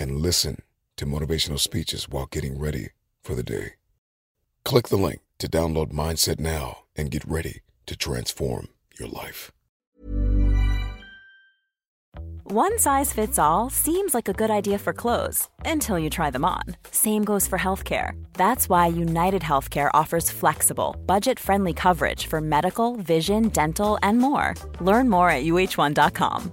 and listen to motivational speeches while getting ready for the day. Click the link to download Mindset now and get ready to transform your life. One size fits all seems like a good idea for clothes until you try them on. Same goes for healthcare. That's why United Healthcare offers flexible, budget-friendly coverage for medical, vision, dental, and more. Learn more at uh1.com.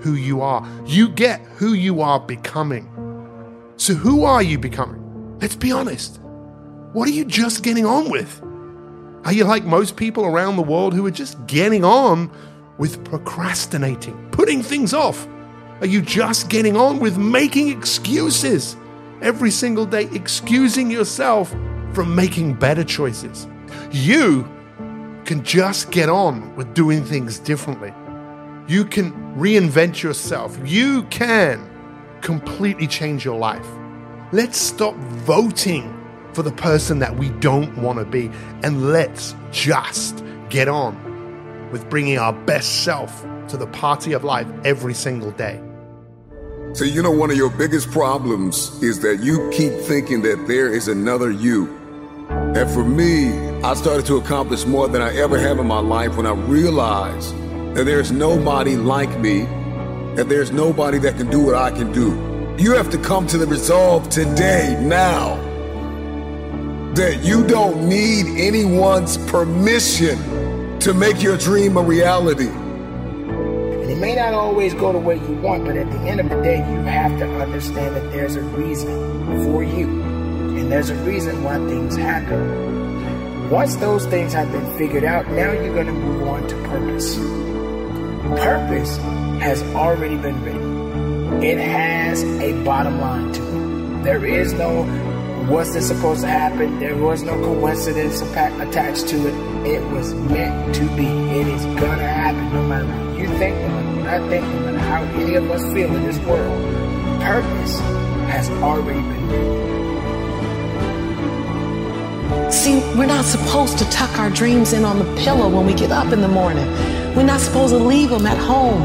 who you are. You get who you are becoming. So who are you becoming? Let's be honest. What are you just getting on with? Are you like most people around the world who are just getting on with procrastinating, putting things off? Are you just getting on with making excuses every single day, excusing yourself from making better choices? You can just get on with doing things differently. You can reinvent yourself. You can completely change your life. Let's stop voting for the person that we don't want to be, and let's just get on with bringing our best self to the party of life every single day. So you know, one of your biggest problems is that you keep thinking that there is another you. And for me, I started to accomplish more than I ever have in my life when I realized that there's nobody like me, and there's nobody that can do what I can do. You have to come to the resolve today, now, that you don't need anyone's permission to make your dream a reality. And it may not always go the way you want, but at the end of the day, you have to understand that there's a reason for you. And there's a reason why things happen. Once those things have been figured out, now you're going to move on to purpose. Purpose has already been written. It has a bottom line to it. There is no "was this supposed to happen?" There was no coincidence attached to it. It was meant to be. It is gonna happen no matter what you think, no matter what I think, no matter how any of us feel in this world. Purpose has already been made. See, we're not supposed to tuck our dreams in on the pillow when we get up in the morning. We're not supposed to leave them at home.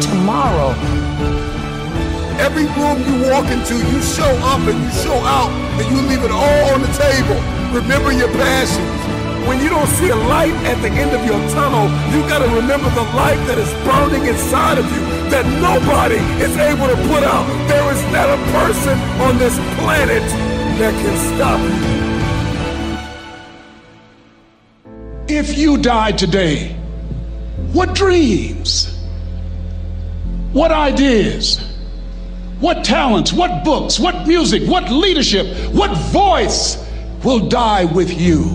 tomorrow? Every room you walk into, you show up and you show out, and you leave it all on the table. Remember your passions. When you don't see a light at the end of your tunnel, you got to remember the light that is burning inside of you that nobody is able to put out. There is not a person on this planet that can stop you. If you died today, what dreams, what ideas, what talents, what books, what music, what leadership, what voice will die with you?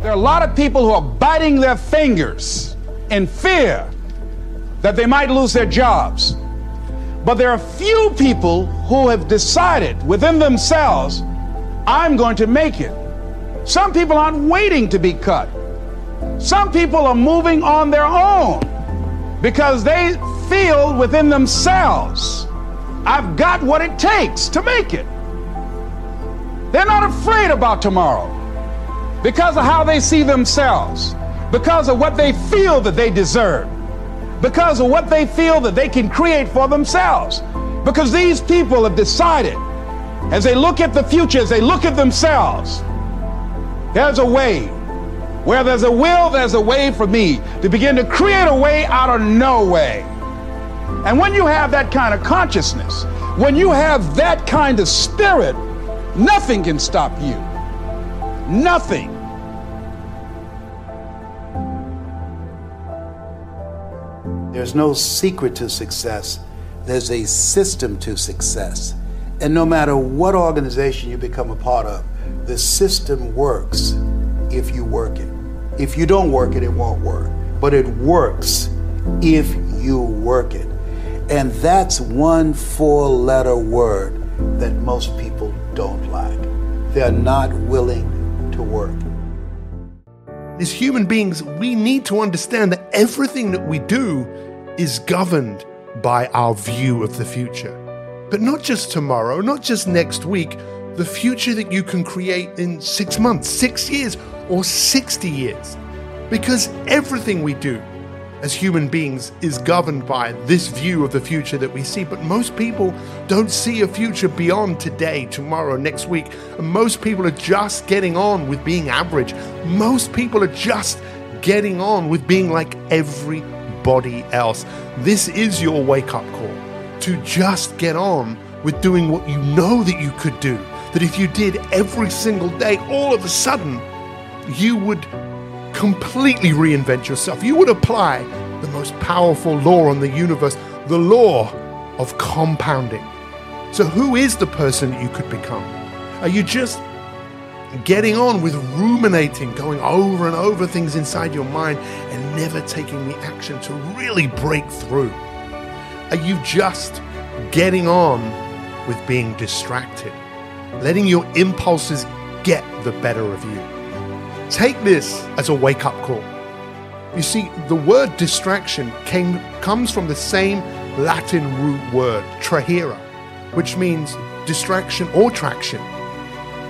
There are a lot of people who are biting their fingers in fear that they might lose their jobs. But there are few people who have decided within themselves, I'm going to make it. Some people aren't waiting to be cut. Some people are moving on their own because they feel within themselves, I've got what it takes to make it. They're not afraid about tomorrow because of how they see themselves, because of what they feel that they deserve, because of what they feel that they can create for themselves. Because these people have decided, as they look at the future, as they look at themselves, there's a way. Where there's a will, there's a way for me to begin to create a way out of no way. And when you have that kind of consciousness, when you have that kind of spirit, nothing can stop you. Nothing. There's no secret to success. There's a system to success. And no matter what organization you become a part of, the system works. If you work it. If you don't work it, it won't work. But it works if you work it. And that's one four-letter word that most people don't like. They're not willing to work. As human beings, we need to understand that everything that we do is governed by our view of the future. But not just tomorrow, not just next week, the future that you can create in 6 months, 6 years, or 60 years. Because everything we do as human beings is governed by this view of the future that we see. But most people don't see a future beyond today, tomorrow, next week. And most people are just getting on with being average. Most people are just getting on with being like everybody else. This is your wake-up call, to just get on with doing what you know that you could do. That if you did every single day, all of a sudden, you would completely reinvent yourself. You would apply the most powerful law on the universe, the law of compounding. So who is the person that you could become? Are you just getting on with ruminating, going over and over things inside your mind and never taking the action to really break through? Are you just getting on with being distracted? Letting your impulses get the better of you. Take this as a wake-up call. You see, the word distraction comes from the same Latin root word, trahera, which means distraction or traction.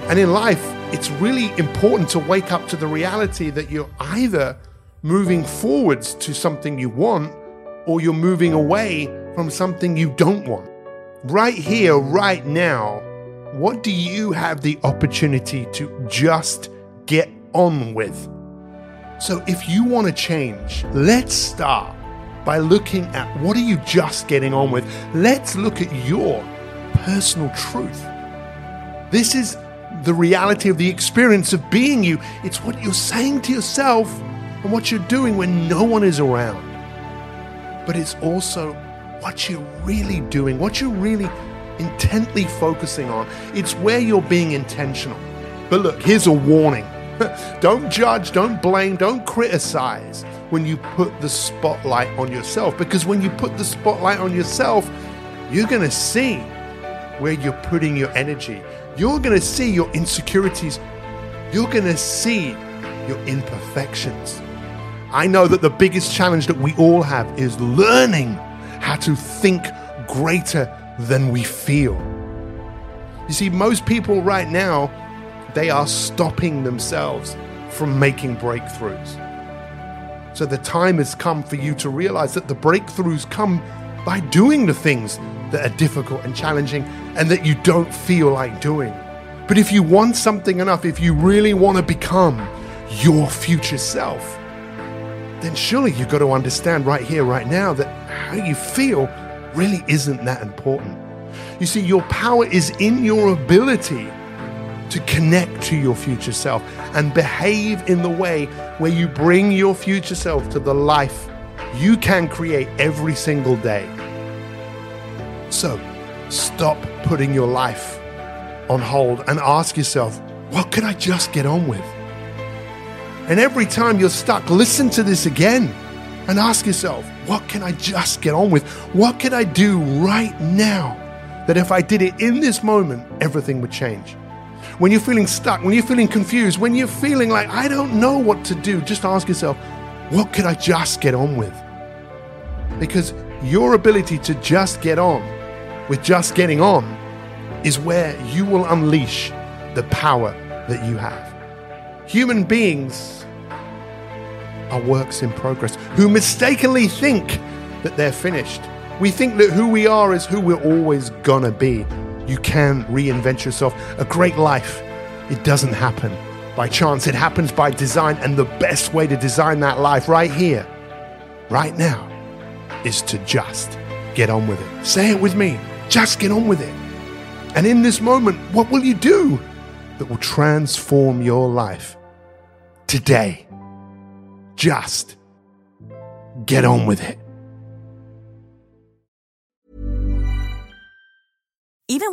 And in life, it's really important to wake up to the reality that you're either moving forwards to something you want, or you're moving away from something you don't want. Right here, right now, what do you have the opportunity to just get on with? So if you want to change, let's start by looking at what are you just getting on with. Let's look at your personal truth. This is the reality of the experience of being you. It's what you're saying to yourself and what you're doing when no one is around. But it's also what you're really doing, what you're really intently focusing on. It's where you're being intentional. But look, here's a warning. Don't judge, don't blame, don't criticize. when you put the spotlight on yourself. Because when you put the spotlight on yourself, you're going to see where you're putting your energy. You're going to see your insecurities. You're going to see your imperfections. I know that the biggest challenge that we all have is learning how to think greater than we feel. You see, most people right now, they are stopping themselves from making breakthroughs. So the time has come for you to realize that the breakthroughs come by doing the things that are difficult and challenging and that you don't feel like doing. But if you want something enough, if you really want to become your future self, then surely you've got to understand right here, right now, that how you feel really isn't that important. You see, your power is in your ability to connect to your future self and behave in the way where you bring your future self to the life you can create every single day. So stop putting your life on hold and ask yourself, what can I just get on with? And every time you're stuck, listen to this again and ask yourself, what can I just get on with? What can I do right now that if I did it in this moment, everything would change? When you're feeling stuck, when you're feeling confused, when you're feeling like, I don't know what to do, just ask yourself, what could I just get on with? Because your ability to just get on with just getting on is where you will unleash the power that you have. Human beings are works in progress who mistakenly think that they're finished. We think that who we are is who we're always gonna be. You can reinvent yourself. A great life, it doesn't happen by chance. It happens by design. And the best way to design that life right here, right now, is to just get on with it. Say it with me. Just get on with it. And in this moment, what will you do that will transform your life today? Just get on with it. Even